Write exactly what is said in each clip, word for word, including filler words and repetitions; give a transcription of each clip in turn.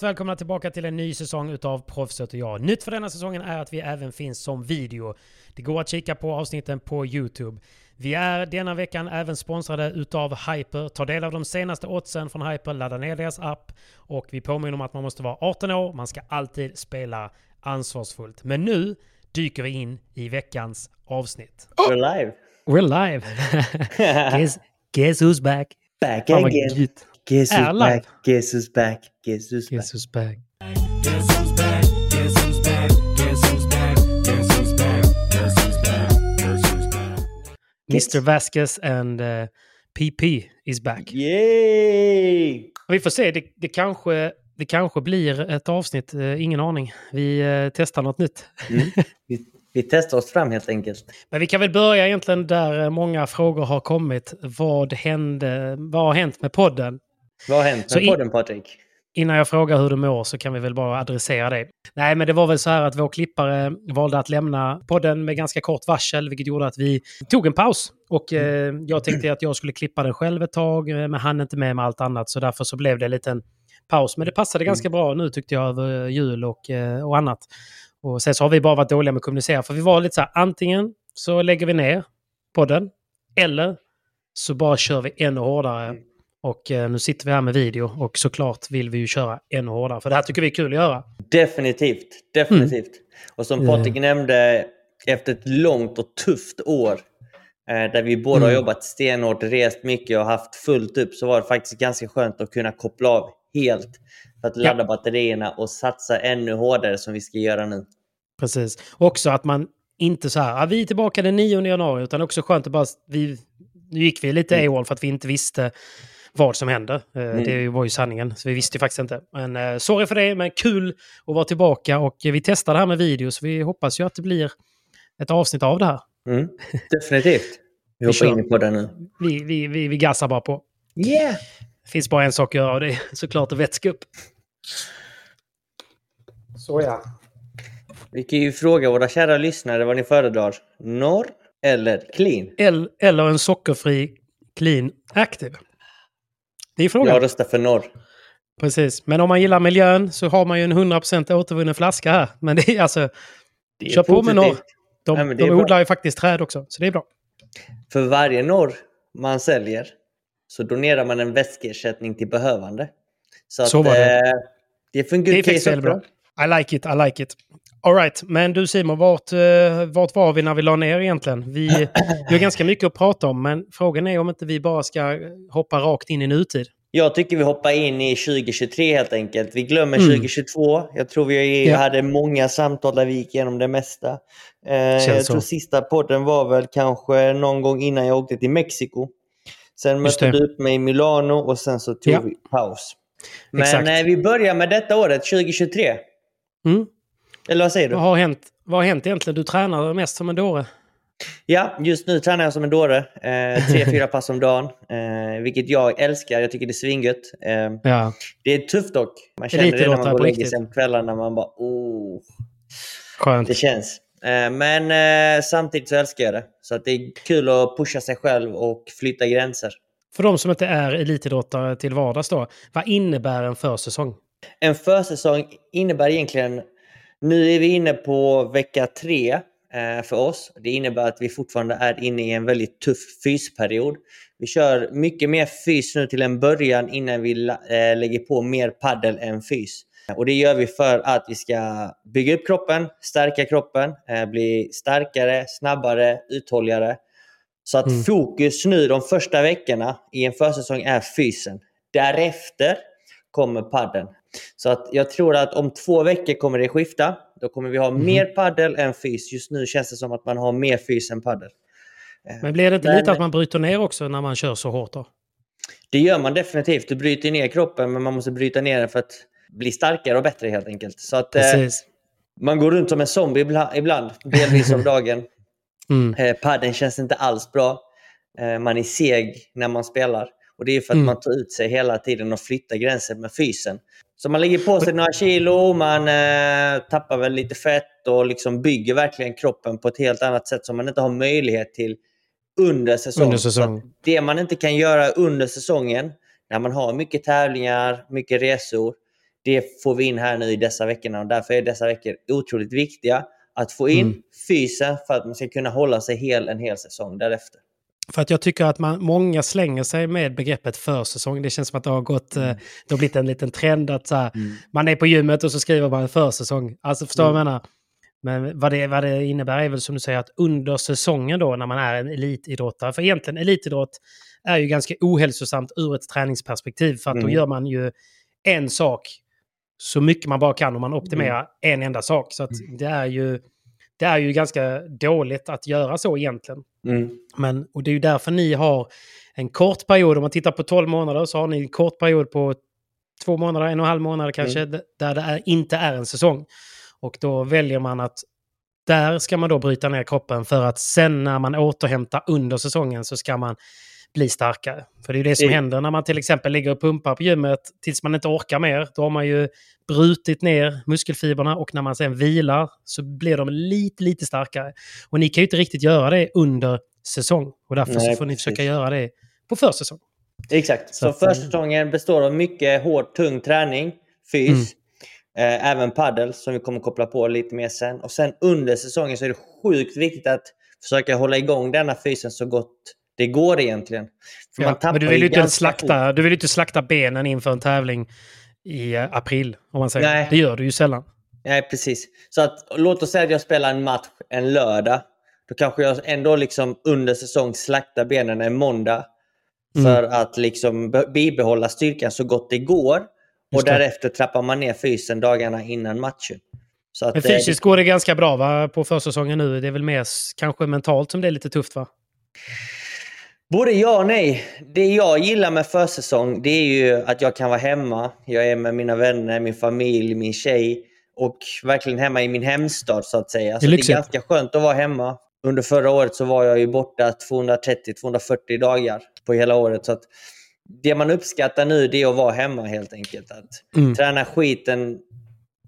Välkomna tillbaka till en ny säsong utav Proffset och jag. Nytt för denna säsongen är att vi även finns som video. Det går att kika på avsnitten på YouTube. Vi är denna veckan även sponsrade utav Hyper. Ta del av de senaste oddsen från Hyper, ladda ner deras app. Och vi påminner om att man måste vara arton år. Man ska alltid spela ansvarsfullt. Men nu dyker vi in i veckans avsnitt. Oh! We're live! We're live! guess, guess who's back? Back again! Oh, Guess who's back, guess who's back, guess who's back, guess who's back, guess who's back, guess who's back, guess who's back, guess who's back, guess who's back, guess who's back. mister Vasquez and uh, P P is back. Yay! Vi får se, det, det, kanske, det kanske blir ett avsnitt, eh, ingen aning. Vi eh, testar något nytt. Mm. vi, vi testar oss fram helt enkelt. Men vi kan väl börja egentligen där många frågor har kommit. Vad hände, vad har hänt med podden? Vad har hänt med podden, Patrik? Innan jag frågar hur du mår så kan vi väl bara adressera dig. Nej, men det var väl så här att vår klippare valde att lämna podden med ganska kort varsel, vilket gjorde att vi tog en paus. Och eh, jag tänkte att jag skulle klippa den själv ett tag, men han är inte med med allt annat. Så därför så blev det en liten paus. Men det passade mm. ganska bra nu tyckte jag, över jul och, och annat. Och sen så har vi bara varit dåliga med att kommunicera. För vi var lite så här, antingen så lägger vi ner podden, eller så bara kör vi ännu hårdare. Mm. Och eh, nu sitter vi här med video och såklart vill vi ju köra ännu hårdare. För det här tycker vi är kul att göra. Definitivt, definitivt. Mm. Och som Patrik mm. nämnde, efter ett långt och tufft år eh, där vi båda mm. har jobbat stenhårt, rest mycket och haft fullt upp, så var det faktiskt ganska skönt att kunna koppla av helt för att ladda ja. batterierna och satsa ännu hårdare som vi ska göra nu. Precis. Också att man inte så här, ah, vi är tillbaka den nionde januari, utan också skönt att bara, vi, nu gick vi lite mm. A W O L för att vi inte visste vad som hände. Mm. Det var ju sanningen. Så vi visste ju faktiskt inte. Men sorry för det, men kul att vara tillbaka. Och vi testar det här med video, så vi hoppas ju att det blir ett avsnitt av det här. Mm. Definitivt. Vi, vi hoppar in på det nu. Vi, vi, vi, vi gassar bara på. Yeah! Det finns bara en sak att göra, och det är såklart att vätska upp. Så ja. Vi kan ju fråga våra kära lyssnare vad ni föredrar. Norr eller clean? El, eller en sockerfri clean active. Det är frågan. Jag röstar för norr. Precis, men om man gillar miljön så har man ju en hundra procent återvunnen flaska här. Men det är alltså, det är kör positivt. På med norr. De, Nej, de odlar bra. ju faktiskt träd också, så det är bra. För varje norr man säljer så donerar man en väskersättning till behövande. Så, så att, var det. Eh, det fungerar faktiskt bra. I like it, I like it. All right, men du Simon, vart, vart var vi när vi la ner egentligen? Vi, vi har ganska mycket att prata om, men frågan är om inte vi bara ska hoppa rakt in i nutid. Jag tycker vi hoppar in i tjugohundratjugotre helt enkelt. Vi glömmer mm. tjugohundratjugotvå. Jag tror vi ja. hade många samtal där vi gick igenom det mesta. Eh, jag tror sista podden var väl kanske någon gång innan jag åkte till Mexiko. Sen mötte du upp mig i Milano och sen så tog ja. vi paus. Men Exakt. Eh, vi börjar med detta året, tjugohundratjugotre. Mm. Eller vad säger du? Vad har hänt, vad har hänt egentligen? Du tränar mest som en dåre. Ja, just nu tränar jag som en dåre. Eh, tre, fyra pass om dagen. Eh, vilket jag älskar. Jag tycker det är svingött. Eh, ja. Det är tufft dock. Man känner det, det när man går och lägger sig om kvällarna. Man bara, åh. Oh. Skönt. Det känns. Men eh, samtidigt så älskar jag det. Så att det är kul att pusha sig själv och flytta gränser. För de som inte är elitidrottare till vardags då, vad innebär en försäsong? En försäsong innebär egentligen, nu är vi inne på vecka tre eh, för oss. Det innebär att vi fortfarande är inne i en väldigt tuff fysperiod. Vi kör mycket mer fys nu till en början innan vi la, eh, lägger på mer paddel än fys. Och det gör vi för att vi ska bygga upp kroppen, stärka kroppen, eh, bli starkare, snabbare, uthålligare. Så att mm. fokus nu de första veckorna i en försäsong är fysen. Därefter kommer paddeln. Så att jag tror att om två veckor kommer det skifta. Då kommer vi ha mm. mer paddel än fys. Just nu känns det som att man har mer fys än paddel. Men blir det inte men, lite att man bryter ner också när man kör så hårt då? Det gör man definitivt. Du bryter ner kroppen, men man måste bryta ner den för att bli starkare och bättre helt enkelt. Så att eh, man går runt som en zombie ibland, ibland delvis om dagen. Mm. Eh, padden känns inte alls bra. Eh, man är seg när man spelar. Och det är för att mm. man tar ut sig hela tiden och flyttar gränser med fysen. Så man lägger på sig några kilo, man eh, tappar väl lite fett och liksom bygger verkligen kroppen på ett helt annat sätt som man inte har möjlighet till under säsong. Under säsong. Så det man inte kan göra under säsongen, när man har mycket tävlingar, mycket resor, det får vi in här nu i dessa veckorna. Och därför är dessa veckor otroligt viktiga att få in mm. fysen för att man ska kunna hålla sig hel en hel säsong därefter. För att jag tycker att man, många slänger sig med begreppet försäsong. Det känns som att det har gått, det har blivit en liten trend att så här, mm. man är på gymmet och så skriver man försäsong. Alltså förstår mm. vad jag menar? Men vad det, vad det innebär är väl som du säger att under säsongen då när man är en elitidrottare. För egentligen elitidrott är ju ganska ohälsosamt ur ett träningsperspektiv. För att mm. då gör man ju en sak så mycket man bara kan och man optimerar mm. en enda sak. Så att mm. det är ju... Det är ju ganska dåligt att göra så egentligen. Mm. Men, och det är ju därför ni har en kort period. Om man tittar på tolv månader så har ni en kort period på två månader, en och en halv månad kanske. Mm. Där det är, inte är en säsong. Och då väljer man att där ska man då bryta ner kroppen. För att sen när man återhämtar under säsongen så ska man bli starkare. För det är ju det som mm. händer när man till exempel ligger och pumpar på gymmet tills man inte orkar mer. Då har man ju brutit ner muskelfibrerna och när man sen vilar så blir de lite, lite starkare. Och ni kan ju inte riktigt göra det under säsong. Och därför Nej, så får ni precis. Försöka göra det på försäsong. Exakt. Så, så försäsongen består av mycket hård, tung träning, fys, mm. eh, även paddel som vi kommer koppla på lite mer sen. Och sen under säsongen så är det sjukt viktigt att försöka hålla igång denna fysen så gott det går egentligen. För ja, man men du vill ju inte slakta, du vill inte slakta benen inför en tävling i april, om man säger. Nej. Det gör du ju sällan. Nej, precis. Så att, låt oss säga att jag spelar en match en lördag. Då kanske jag ändå liksom under säsong slaktar benen en måndag. För mm. att liksom bibehålla styrkan så gott det går. Och därefter trappar man ner fysen dagarna innan matchen. Så att, men fysiskt det... går det ganska bra va? På försäsongen nu. Det är väl mer kanske mentalt som det är lite tufft va? Både ja och nej. Det jag gillar med försäsong det är ju att jag kan vara hemma. Jag är med mina vänner, min familj, min tjej och verkligen hemma i min hemstad så att säga. Så det, det är ganska skönt att vara hemma. Under förra året så var jag ju borta tvåhundratrettio till tvåhundrafyrtio dagar på hela året. Så att det man uppskattar nu det är att vara hemma helt enkelt. Att mm. träna skiten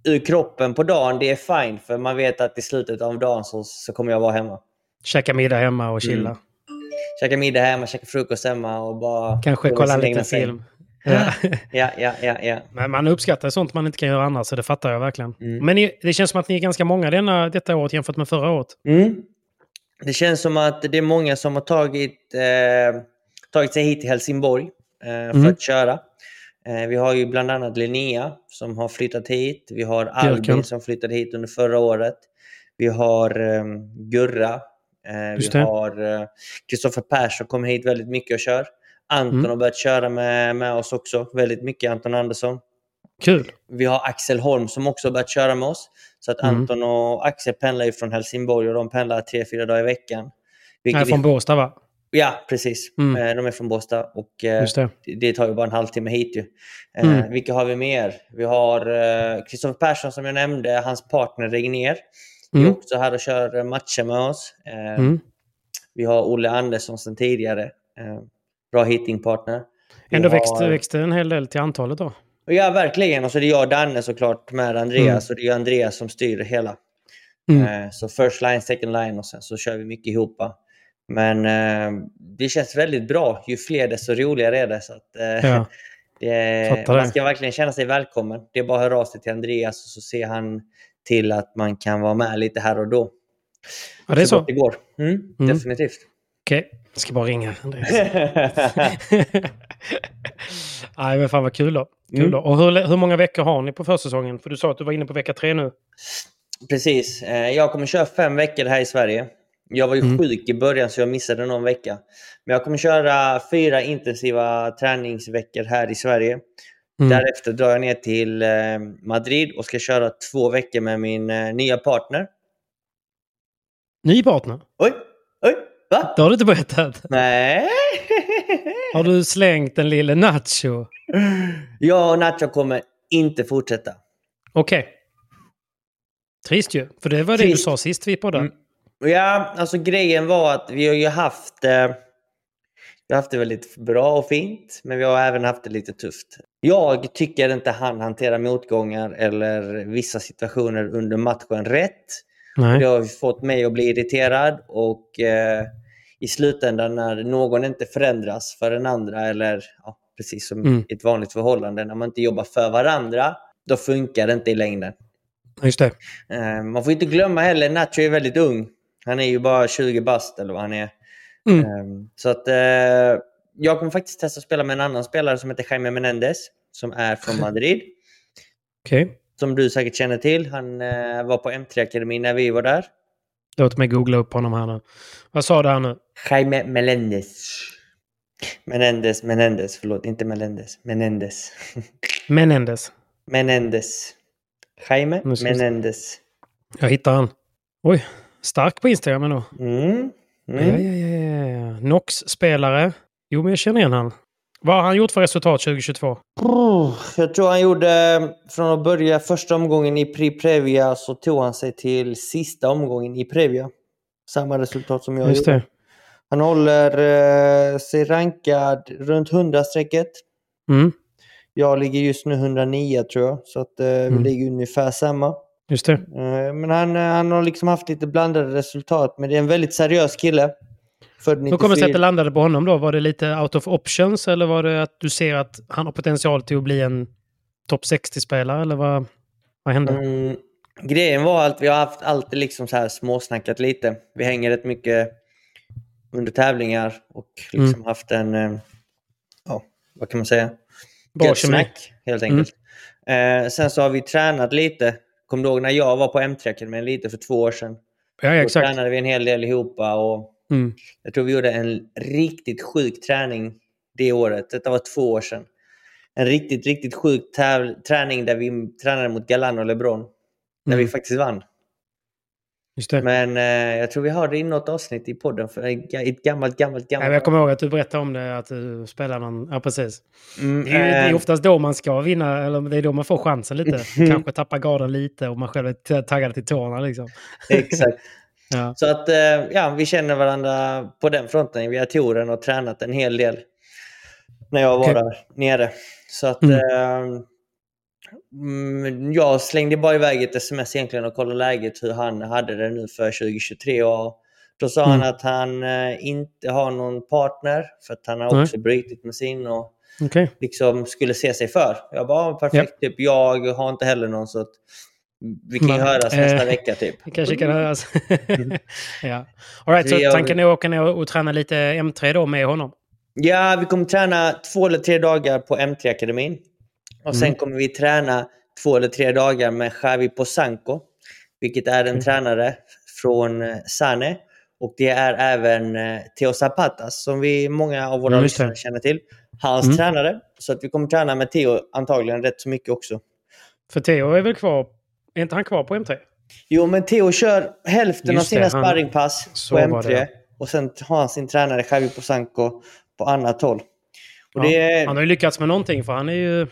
ur kroppen på dagen det är fint för man vet att i slutet av dagen så, så kommer jag vara hemma. Käka middag hemma och chilla. Mm. Käka middag hemma, käka frukost hemma och bara... Kanske kolla en liten film. Ja. ja, ja, ja, ja. Men man uppskattar sånt man inte kan göra annars, så det fattar jag verkligen. Mm. Men ni, det känns som att ni är ganska många denna, detta året jämfört med förra året. Mm. Det känns som att det är många som har tagit, eh, tagit sig hit till Helsingborg eh, för mm. att köra. Eh, vi har ju bland annat Linnea som har flyttat hit. Vi har Albin som flyttade hit under förra året. Vi har eh, Gurra. Vi har Kristoffer Persson kommer hit väldigt mycket och kör. Anton mm. har börjat köra med, med oss också väldigt mycket, Anton Andersson. Kul. Vi har Axel Holm som också har börjat köra med oss. Så att Anton mm. och Axel pendlar ju från Helsingborg och de pendlar tre, fyra dagar i veckan. De är från vi... Båstad va? Ja, precis. Mm. De är från Båstad och det. det tar ju bara en halvtimme hit ju. Mm. Vilka har vi mer? Vi har Kristoffer Persson som jag nämnde, hans partner Regner. Mm. Vi är också här och kör matcher med oss. Eh, mm. Vi har Olle Andersson sedan tidigare. Eh, bra hittingpartner. Vi Ändå har... växte, växte en hel del till antalet då? Ja, verkligen. Och så är det jag och Danne såklart med Andreas. Mm. Och det är Andreas som styr hela. Mm. Eh, så first line, second line och sen så kör vi mycket ihop. Men eh, det känns väldigt bra. Ju fler desto roligare är det. Så att, eh, ja. det man ska verkligen känna sig välkommen. Det är bara att höra av sig till Andreas och så ser han till att man kan vara med lite här och då. Ja, det är så. så. Det går. Mm, mm. Definitivt. Okej, okay. Jag ska bara ringa Andreas. Nej, men fan vad kul då. Kul mm. då. Och hur, hur många veckor har ni på försäsongen? För du sa att du var inne på vecka tre nu. Precis. Jag kommer köra fem veckor här i Sverige. Jag var ju mm. sjuk i början så jag missade någon vecka. Men jag kommer köra fyra intensiva träningsveckor här i Sverige. Mm. Därefter drar jag ner till Madrid och ska köra två veckor med min nya partner. Ny partner? Oj, oj. Va? Det har du inte berättat. Nej. Har du slängt den lille Nacho? Ja, Nacho kommer inte fortsätta. Okej. Okay. Trist ju. För det var Trist. det du sa sist vi på den. Ja, alltså grejen var att vi har ju haft... Eh, vi har haft det väldigt bra och fint. Men vi har även haft det lite tufft. Jag tycker inte han hanterar motgångar eller vissa situationer under matchen rätt. Nej. Det har fått mig att bli irriterad och eh, i slutändan när någon inte förändras för den andra eller ja, precis som mm. ett vanligt förhållande när man inte jobbar för varandra då funkar det inte i längden. Just det. Eh, man får inte glömma heller, Nacho är väldigt ung. Han är ju bara tjugo bast eller vad han är. Mm. Eh, så att eh, jag kommer faktiskt testa att spela med en annan spelare som heter Jaime Menendez som är från Madrid. Okej. Okay. Som du säkert känner till. Han eh, var på M tre Akademi när vi var där. Låt mig googla upp honom här nu. Vad sa du här nu? Jaime Menendez. Menendez, Menendez. Förlåt, inte Menendez. Menendez. Menendez. Menendez. Jaime Menendez. Jag hittar han. Oj, stark på Instagram ändå. Mm. Mm. Ja, ja, ja, ja. Nox-spelare. Jo, men jag känner igen han. Vad har han gjort för resultat tjugo tjugotvå? Jag tror han gjorde, från att börja första omgången i Previa så tog han sig till sista omgången i Previa. Samma resultat som jag Just gjorde. Det. Han håller eh, sig rankad runt hundra-strecket. Mm. Jag ligger just nu hundranio tror jag. Så att, eh, mm. vi ligger ungefär samma. Just det. Eh, men han, han har liksom haft lite blandade resultat. Men det är en väldigt seriös kille. Hur kommer det sig att det landade på honom då? Var det lite out of options eller var det att du ser att han har potential till att bli en topp sextio-spelare eller vad, vad hände? Mm, grejen var att vi har haft alltid liksom så här småsnackat lite. Vi hänger rätt mycket under tävlingar och liksom mm. haft en, ja, vad kan man säga? Gött snack, helt enkelt. Mm. Eh, sen så har vi tränat lite. Kom du ihåg när jag var på M tre-akademin lite för två år sedan? Ja, exakt. Då tränade vi en hel del ihop och Mm. jag tror vi gjorde en riktigt sjuk träning det året. Detta var två år sedan. En riktigt, riktigt sjuk täv- träning där vi tränade mot Galan och Lebron. Där mm. vi faktiskt vann. Just det. Men eh, jag tror vi hörde in något avsnitt i podden. För ett gammalt, gammalt, gammalt. Ja, jag kommer ihåg att du berättade om det. Att du spelar någon... Ja, precis. Mm, det, är, äh... det är oftast då man ska vinna. Eller det är då man får chansen lite. Kanske tappar garden lite och man själv är taggad till tårna liksom. Exakt. Ja. Så att ja, vi känner varandra på den fronten. Vi har touren och tränat en hel del när jag var okay. där nere. Så att mm. eh, jag slängde bara iväg ett sms egentligen och kollade läget hur han hade det nu för tjugo tjugotre. Och då sa mm. han att han eh, inte har någon partner för att han har mm. också brytit med sin och okay. liksom skulle se sig för. Jag bara, perfekt yep. typ. Jag har inte heller någon så att vi kan ju höras eh, nästa vecka typ. Vi kanske kan höras. ja. All right, så tanken är att åka ner och träna lite M tre då med honom? Ja, vi kommer träna två eller tre dagar på M tre-akademin. Och sen mm. kommer vi träna två eller tre dagar med Xavi Pozanco. Vilket är en mm. tränare från Sane. Och det är även Theo Zapata som vi många av våra mm, lyssnare känner till. Hans mm. tränare. Så att vi kommer träna med Theo antagligen rätt så mycket också. För Theo är väl kvar Är inte han kvar på M tre? Jo, men Theo kör hälften Just av sina det, han... sparringpass så på M tre. Och sen har han sin tränare Xavi Pozanco på annat håll. Och ja, det är... Han har ju lyckats med någonting för han är ju...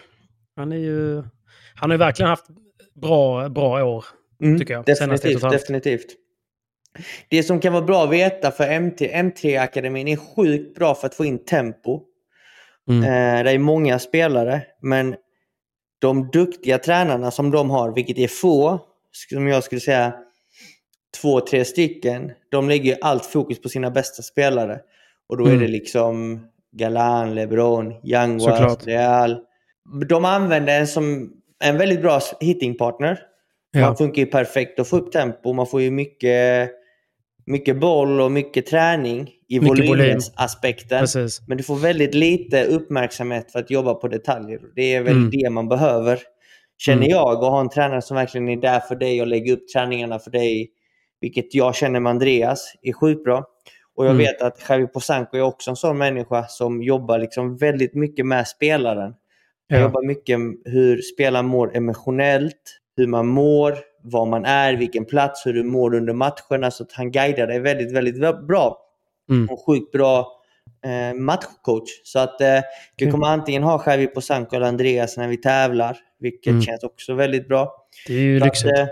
Han, är ju, han har ju verkligen haft bra, bra år, mm, tycker jag. Definitivt, definitivt. Det som kan vara bra att veta för M tre, M tre-akademin är sjukt bra för att få in tempo. Mm. Eh, det är många spelare, men... De duktiga tränarna som de har, vilket är få, som jag skulle säga två, tre stycken, de lägger ju allt fokus på sina bästa spelare. Och då mm. är det liksom Galan, Lebron, Yanguas, Cerebral. De använder en som en väldigt bra hittingpartner. Ja. Man funkar ju perfekt och får upp tempo. Man får ju mycket, mycket boll och mycket träning i volymaspekten. Men du får väldigt lite uppmärksamhet för att jobba på detaljer. Det är väl mm. det man behöver, känner mm. jag. Och ha en tränare som verkligen är där för dig och lägger upp träningarna för dig. Vilket jag känner med Andreas är sjukt bra. Och jag mm. vet att Xavi Pozanco är också en sån människa som jobbar liksom väldigt mycket med spelaren. Jag jobbar mycket hur spelaren mår emotionellt, hur man mår, vad man är, vilken plats, hur du mår under matcherna. Så att han guidar dig väldigt, väldigt bra. Mm. Och sjukt bra eh, matchcoach. Så att eh, vi kommer mm. antingen ha Xavi Pozanco eller Andreas när vi tävlar. Vilket mm. känns också väldigt bra. Det är ju lyxigt. Eh,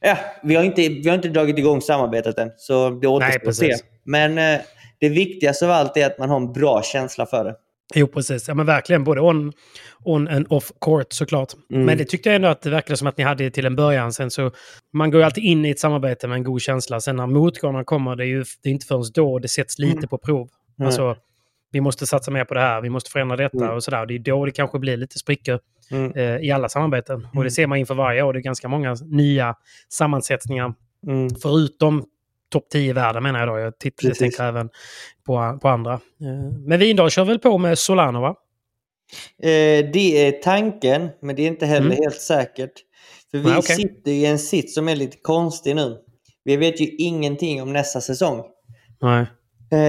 ja, vi har, inte, vi har inte dragit igång samarbetet än. Så det återstår att se. Men eh, det viktigaste av allt är att man har en bra känsla för det. Jo, precis. Ja, men verkligen. Både on, on and off court, såklart. Mm. Men det tyckte jag ändå att det verkade som att ni hade till en början. Sen så, man går ju alltid in i ett samarbete med en god känsla. Sen när motgångarna kommer, det är ju det är inte förrän då det sätts lite mm. på prov. Mm. Alltså, vi måste satsa mer på det här. Vi måste förändra detta mm. och sådär. Det är då det kanske blir lite sprickor mm. eh, i alla samarbeten. Mm. Och det ser man inför varje år. Det är ganska många nya sammansättningar. Mm. Förutom topp tio i världen menar jag då. Jag, tittar, jag tänker även på, på andra. Men Vindahl kör väl på med Solano, va? Eh, det är tanken, men det är inte heller mm. helt säkert. För vi ah, okay. sitter i en sitt som är lite konstig nu. Vi vet ju ingenting om nästa säsong. Nej. Eh,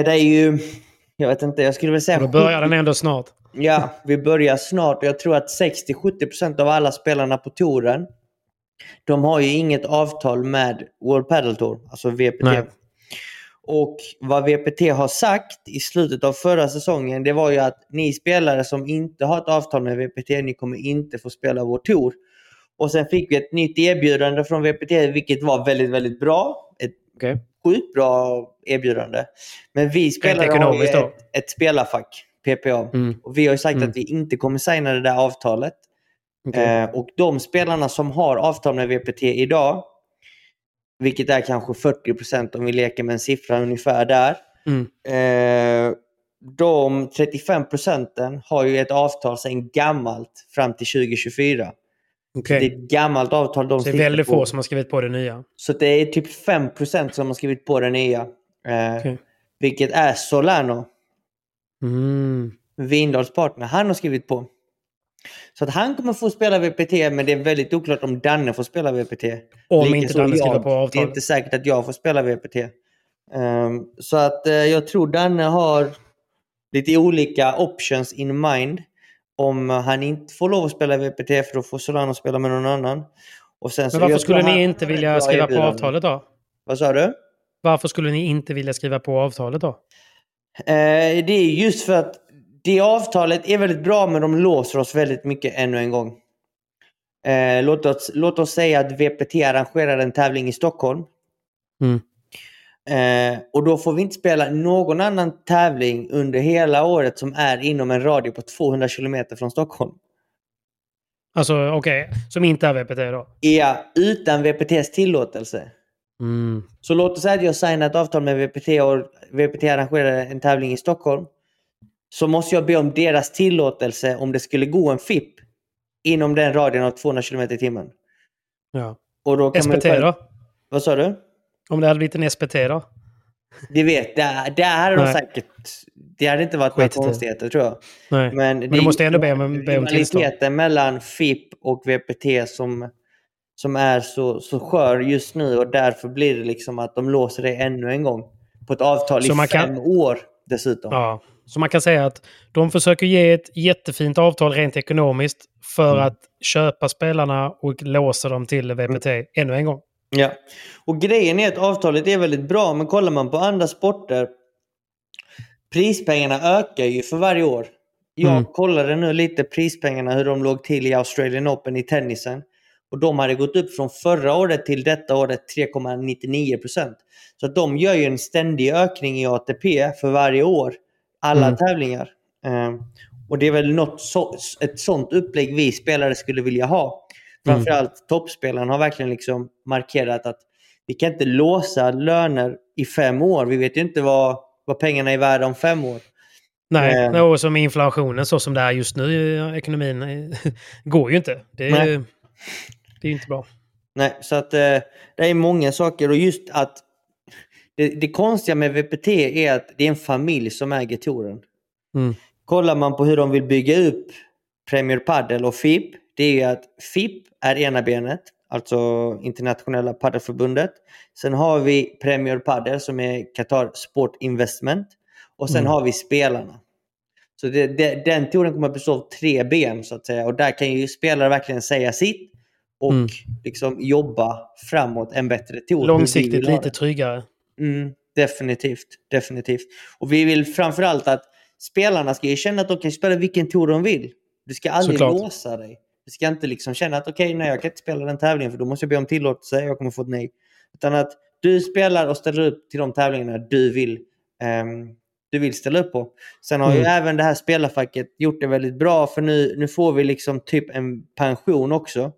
det är ju, jag vet inte, jag skulle väl säga... Och då börjar sjuttio... den ändå snart. Ja, vi börjar snart. Jag tror att sextio till sjuttio procent av alla spelarna på touren, de har ju inget avtal med World Padel Tour, alltså V P T. Nej. Och vad V P T har sagt i slutet av förra säsongen, det var ju att ni spelare som inte har ett avtal med V P T, ni kommer inte få spela vår tour. Och sen fick vi ett nytt erbjudande från V P T, vilket var väldigt, väldigt bra. Ett okay. sjukt bra erbjudande. Men vi spelare har ju ett, ett spelarfack, P P A. Mm. Och vi har ju sagt mm. att vi inte kommer signa det där avtalet. Okay. Eh, och de spelarna som har avtal med V P T idag, vilket är kanske fyrtio procent om vi leker med en siffra ungefär där, mm. eh, de trettiofem procenten har ju ett avtal sedan gammalt fram till tjugo tjugofyra. Okay. Det är ett gammalt avtal. De så det är väldigt på. få som har skrivit på det nya. Så det är typ fem procent som har skrivit på det nya. Eh, okay. Vilket är Solano. Mm. Vindals partner, han har skrivit på. Så att han kommer få spela V P T, men det är väldigt oklart om Danne får spela V P T. Om inte Danne skriver på avtalet. Det är inte säkert att jag får spela V P T. Um, så att uh, jag tror Danne har lite olika options in mind. Om han inte får lov att spela V P T, för då får Solano spela med någon annan. Och sen, men så varför skulle ni inte vilja skriva på avtalet då? Vad sa du? Varför skulle ni inte vilja skriva på avtalet då? Uh, det är just för att det avtalet är väldigt bra, men de låser oss väldigt mycket ännu en gång. Eh, låt, oss, låt oss säga att V P T arrangerar en tävling i Stockholm. Mm. Eh, och då får vi inte spela någon annan tävling under hela året som är inom en radie på tvåhundra kilometer från Stockholm. Alltså okej, okay. Som inte är V P T då? Ja, utan V P T:s tillåtelse. Mm. Så låt oss säga att jag signar ett avtal med V P T och V P T arrangerar en tävling i Stockholm. Så måste jag be om deras tillåtelse om det skulle gå en F I P inom den radien av tvåhundra kilometer i timmen. Ja. Och då kan S P T man... då? Vad sa du? Om det hade blivit en S P T då? Det vet, det, det här är de säkert... Det hade inte varit några konstigheter, tror jag. Nej. Men, Men du måste ändå be om, be om tillstånd. Rivaliteten mellan F I P och V P T som, som är så, så skör just nu, och därför blir det liksom att de låser det ännu en gång på ett avtal så i fem kan... år dessutom. Ja. Så man kan säga att de försöker ge ett jättefint avtal rent ekonomiskt för mm. att köpa spelarna och låsa dem till V P T mm. ännu en gång. Ja, och grejen är att avtalet är väldigt bra, men kollar man på andra sporter, prispengarna ökar ju för varje år. Jag mm. kollade nu lite prispengarna, hur de låg till i Australian Open i tennisen. Och de hade gått upp från förra året till detta året tre komma nittionio procent. Så att de gör ju en ständig ökning i A T P för varje år. Alla mm. tävlingar. Um, och det är väl något så, ett sånt upplägg vi spelare skulle vilja ha. Framförallt mm. toppspelaren har verkligen liksom markerat att vi kan inte låsa löner i fem år. Vi vet ju inte vad, vad pengarna är värda om fem år. Nej, men, och som inflationen så som det är just nu, ekonomin går ju inte. Det är ju det är inte bra. Nej, så att det är många saker, och just att det, det konstiga med V P T är att det är en familj som äger touren. Mm. Kollar man på hur de vill bygga upp Premier Padel och F I P, det är att F I P är ena benet, alltså internationella padelförbundet. Sen har vi Premier Padel som är Qatar Sport Investment, och sen mm. har vi spelarna. Så det, det, den touren kommer att bestå av tre ben så att säga, och där kan ju spelare verkligen säga sitt och mm. liksom jobba framåt en bättre tour. Långsiktigt lite tryggare. Mm, definitivt, definitivt. Och vi vill framförallt att spelarna ska ju känna att de kan spela vilken tour de vill. Du ska aldrig Såklart. låsa dig. Du ska inte liksom känna att okej, okay, nej jag kan inte spela den tävlingen för då måste jag be om tillåtelse, jag kommer få ett nej. Utan att du spelar och ställer upp till de tävlingarna du vill um, du vill ställa upp på. Sen har mm. ju även det här spelarfacket gjort det väldigt bra, för nu, nu får vi liksom typ en pension också.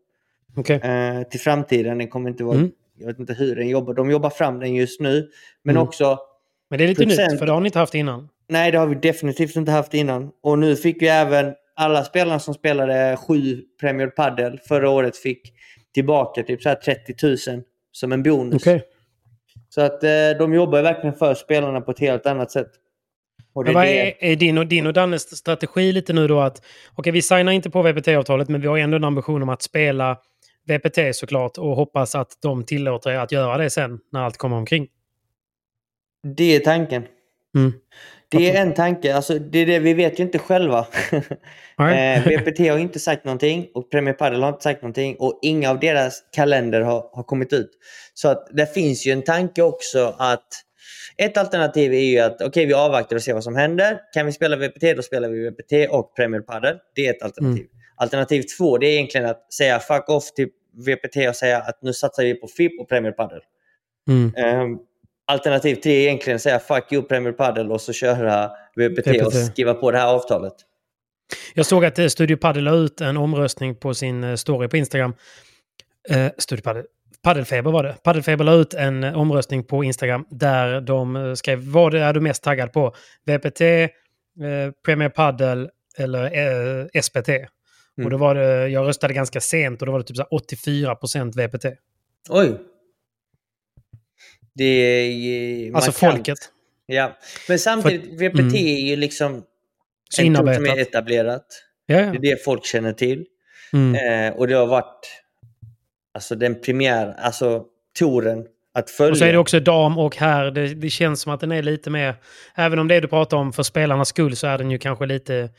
Okay. Eh, till framtiden. Den kommer inte vara, mm. jag vet inte hur den jobbar. De jobbar fram den just nu. Men mm. också... Men det är lite procent... nytt, för det har ni inte haft innan. Nej, det har vi definitivt inte haft innan. Och nu fick vi även alla spelarna som spelade sju Premier Padel förra året fick tillbaka typ så här trettio tusen som en bonus. Okay. Så att eh, de jobbar verkligen för spelarna på ett helt annat sätt. Men vad är, är din och, din och Dannes strategi lite nu då, att okej, vi signar inte på V P T-avtalet men vi har ändå en ambition om att spela V P T såklart och hoppas att de tillåter er att göra det sen när allt kommer omkring? Det är tanken. Mm. Det är en tanke, alltså det är det, vi vet ju inte själva. eh, V P T har inte sagt någonting och Premier Padel har inte sagt någonting och inga av deras kalender har, har kommit ut. Så att det finns ju en tanke också att ett alternativ är ju att okej, okay, vi avvaktar och ser vad som händer. Kan vi spela V P T, då spelar vi V P T och Premier Padel. Det är ett alternativ. Mm. Alternativ två, det är egentligen att säga fuck off till V P T och säga att nu satsar vi på F I P och Premier Padel. Mm. Um, alternativ tre är egentligen att säga fuck you Premier Padel och så köra V P T och skriva på det här avtalet. Jag såg att Studio Padel la ut en omröstning på sin story på Instagram. Eh, Studio Padel. Padelfeber var det. Padelfeber la ut en omröstning på Instagram där de skrev vad är du mest taggad på? V P T, eh, Premier Padel eller eh, S P T. Mm. Och då var det, jag röstade ganska sent och då var det typ så åttiofyra procent V P T. Oj. Det är alltså markant. Folket. Ja. Men samtidigt, För, V P T mm. är ju liksom så en som är etablerat. Ja, ja. Det är det folk känner till. Mm. Eh, och det har varit alltså den premiär, alltså touren att följa. Och så är det också dam och här. Det, det känns som att den är lite mer, även om det du pratar om för spelarnas skull så är den ju kanske lite,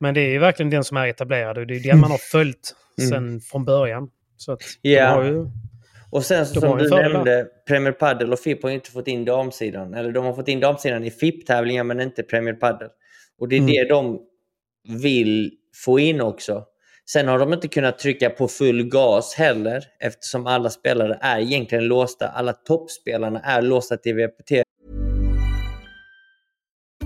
men det är ju verkligen den som är etablerad och det är den man har följt mm. sen från början. Så att yeah. de har ju, och sen så, som du nämnde, Premier Padel och F I P har inte fått in damsidan. Eller de har fått in damsidan i F I P-tävlingar men inte Premier Padel. Och det är mm. det de vill få in också. Sen har de inte kunnat trycka på full gas heller eftersom alla spelare är egentligen låsta. Alla toppspelarna är låsta till V P T.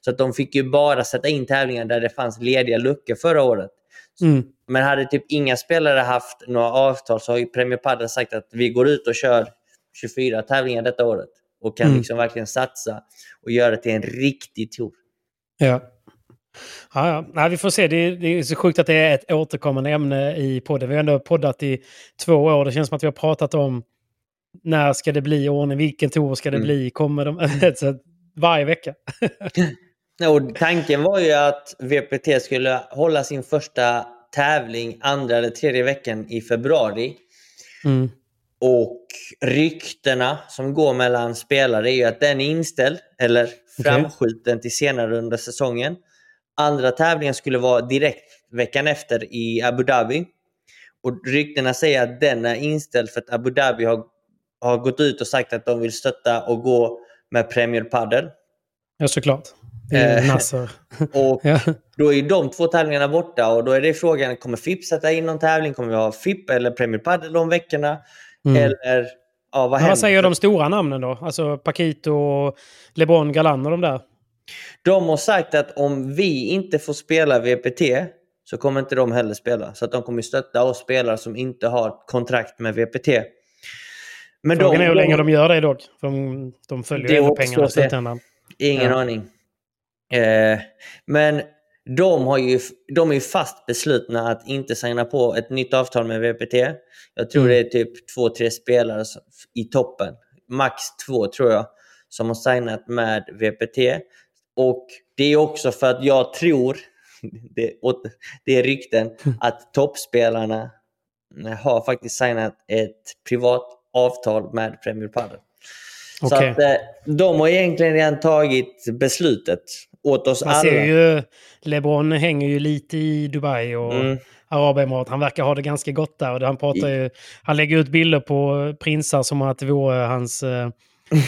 Så att de fick ju bara sätta in tävlingar där det fanns lediga luckor förra året. Mm. Men hade typ inga spelare haft några avtal så har ju Premier Padel sagt att vi går ut och kör tjugofyra tävlingar detta året. Och kan mm. liksom verkligen satsa och göra det till en riktig tour. Ja. Ja, ja. Nej, vi får se. Det är, det är så sjukt att det är ett återkommande ämne i podden. Vi har ändå poddat i två år. Det känns som att vi har pratat om när ska det bli ordning, vilken tour ska det mm. bli, kommer de så varje vecka. Och tanken var ju att V P T skulle hålla sin första tävling andra eller tredje veckan i februari. Mm. Och ryktena som går mellan spelare är ju att den är inställd eller framskjuten till senare under säsongen. Andra tävlingen skulle vara direkt veckan efter i Abu Dhabi. Och ryktena säger att den är inställd för att Abu Dhabi har, har gått ut och sagt att de vill stötta och gå med Premier Padel. Ja, såklart. Och ja. Då är de två tävlingarna borta och då är det frågan, kommer F I P sätta in någon tävling? Kommer vi ha F I P eller Premier Padel de veckorna? Mm. Eller, ja, vad, vad säger de stora namnen då? Alltså Paquito, Lebron, Galan och de där. De har sagt att om vi inte får spela V P T så kommer inte de heller spela. Så att de kommer stötta oss spelare som inte har kontrakt med V P T. Men frågan de, är hur länge de gör det idag. För de, de följer ju ändå pengarna i slutändan. Ingen ja. aning. Eh, men de, har ju, de är ju fast beslutna att inte signa på ett nytt avtal med V P T. Jag tror mm. det är typ två, tre spelare i toppen. Max två tror jag som har signat med V P T. Och det är också för att jag tror, det, det är rykten, att toppspelarna har faktiskt signat ett privat avtal med Premier Padel. Okay. Så att de har egentligen redan tagit beslutet åt oss Man alla. Ser ju, Lebron hänger ju lite i Dubai och mm. Arabemirat. Han verkar ha det ganska gott där. Och han, pratar ju, han lägger ut bilder på prinsar som att det vore hans...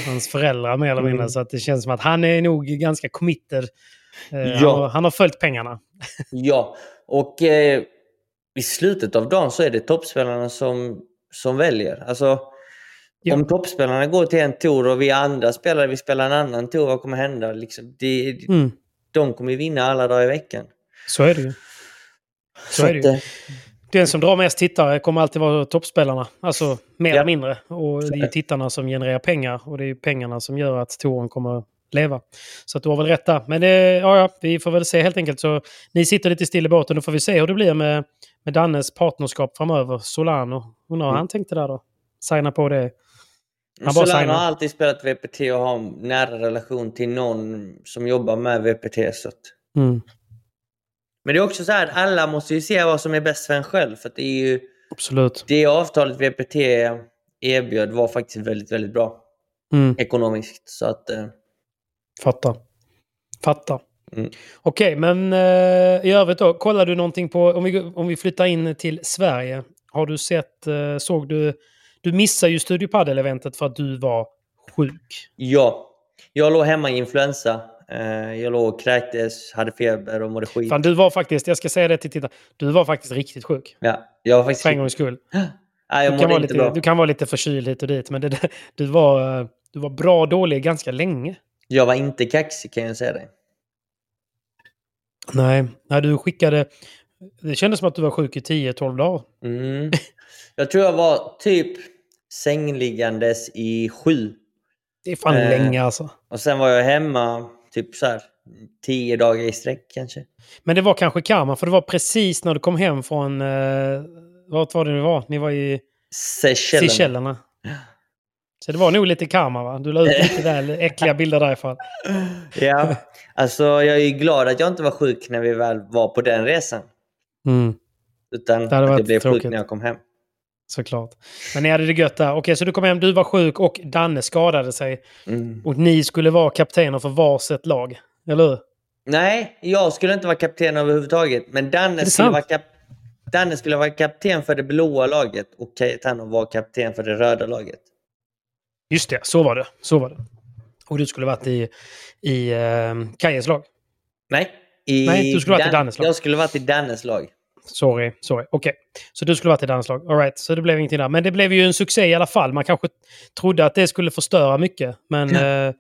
hans föräldrar med eller mindre mm. så att det känns som att han är nog ganska committed. Eh, ja. han, han har följt pengarna. Ja, och eh, i slutet av dagen så är det toppspelarna som, som väljer. Alltså ja. om toppspelarna går till en tour och vi andra spelare, vi spelar en annan tour, vad kommer hända? Liksom, det, mm. de kommer vinna alla dagar i veckan. Så är det ju. Så, så är det ju. Att, den som drar mest tittare kommer alltid vara toppspelarna. Alltså mer ja. eller mindre. Och det är ju tittarna som genererar pengar. Och det är ju pengarna som gör att touren kommer leva. Så att du har väl rätt där. Men det, ja, ja, vi får väl se helt enkelt. Så ni sitter lite still i båten. Då får vi se hur det blir med, med Dannes partnerskap framöver. Solano. Hon har mm. han tänkte där då. Signa på det. Han Solano signa. har alltid spelat V P T och har en nära relation till någon som jobbar med V P T. Så att... Mm. Men det är också så här att alla måste ju se vad som är bäst för en själv. För att det är ju... Absolut. Det avtalet V P T erbjöd var faktiskt väldigt, väldigt bra. Mm. Ekonomiskt. Så att... Eh... Fatta. Fatta. Mm. Okej, men eh, i övrigt då. Kollar du någonting på... Om vi, om vi flyttar in till Sverige. Har du sett... Eh, såg du... Du missade ju Studio Padel-eventet för att du var sjuk. Ja. Jag låg hemma i influensa. Jag låg och kräktes, hade feber och mådde skit. Fan, du var faktiskt, jag ska säga det till titta. Du var faktiskt riktigt sjuk. Ja, jag var faktiskt för en gångs skull. Nej, jag du, kan inte lite, du kan vara lite förkyld hit och dit. Men det, du, var, du var bra dålig ganska länge. Jag var inte kaxig, kan jag säga det. Nej, när du skickade. Det kändes som att du var sjuk i tio tolv dagar. Mm. Jag tror jag var typ sängliggandes i sju. Det är fan eh, länge alltså. Och sen var jag hemma typ så här tio dagar i sträck kanske. Men det var kanske karma, för det var precis när du kom hem från eh, vad var det nu var? Ni var i Seychellerna. Så det var nog lite karma, va? Du la ut lite där äckliga bilder därifrån. Ja, alltså jag är glad att jag inte var sjuk när vi väl var på den resan. Mm. Utan det att det blev sjuk när jag kom hem. Såklart. Men ni hade det gött där. Okej, så du kom hem, du var sjuk och Danne skadade sig. Mm. Och ni skulle vara kaptener för varsitt lag, eller hur? Nej, jag skulle inte vara kapten överhuvudtaget. Men Danne skulle vara, kap- Danne skulle vara kapten för det blåa laget och Caetano var kapten för det röda laget. Just det, så var det. Så var det. Och du skulle varit i, i uh, Kajes lag? Nej, i Nej du skulle varit Dan- i Dannes lag. Jag skulle varit i Dannes lag. sorry, sorry. Okej, okay. Så du skulle varit i danslag. All right, så det blev ingenting där. Men det blev ju en succé i alla fall. Man kanske trodde att det skulle förstöra mycket. Men mm. eh,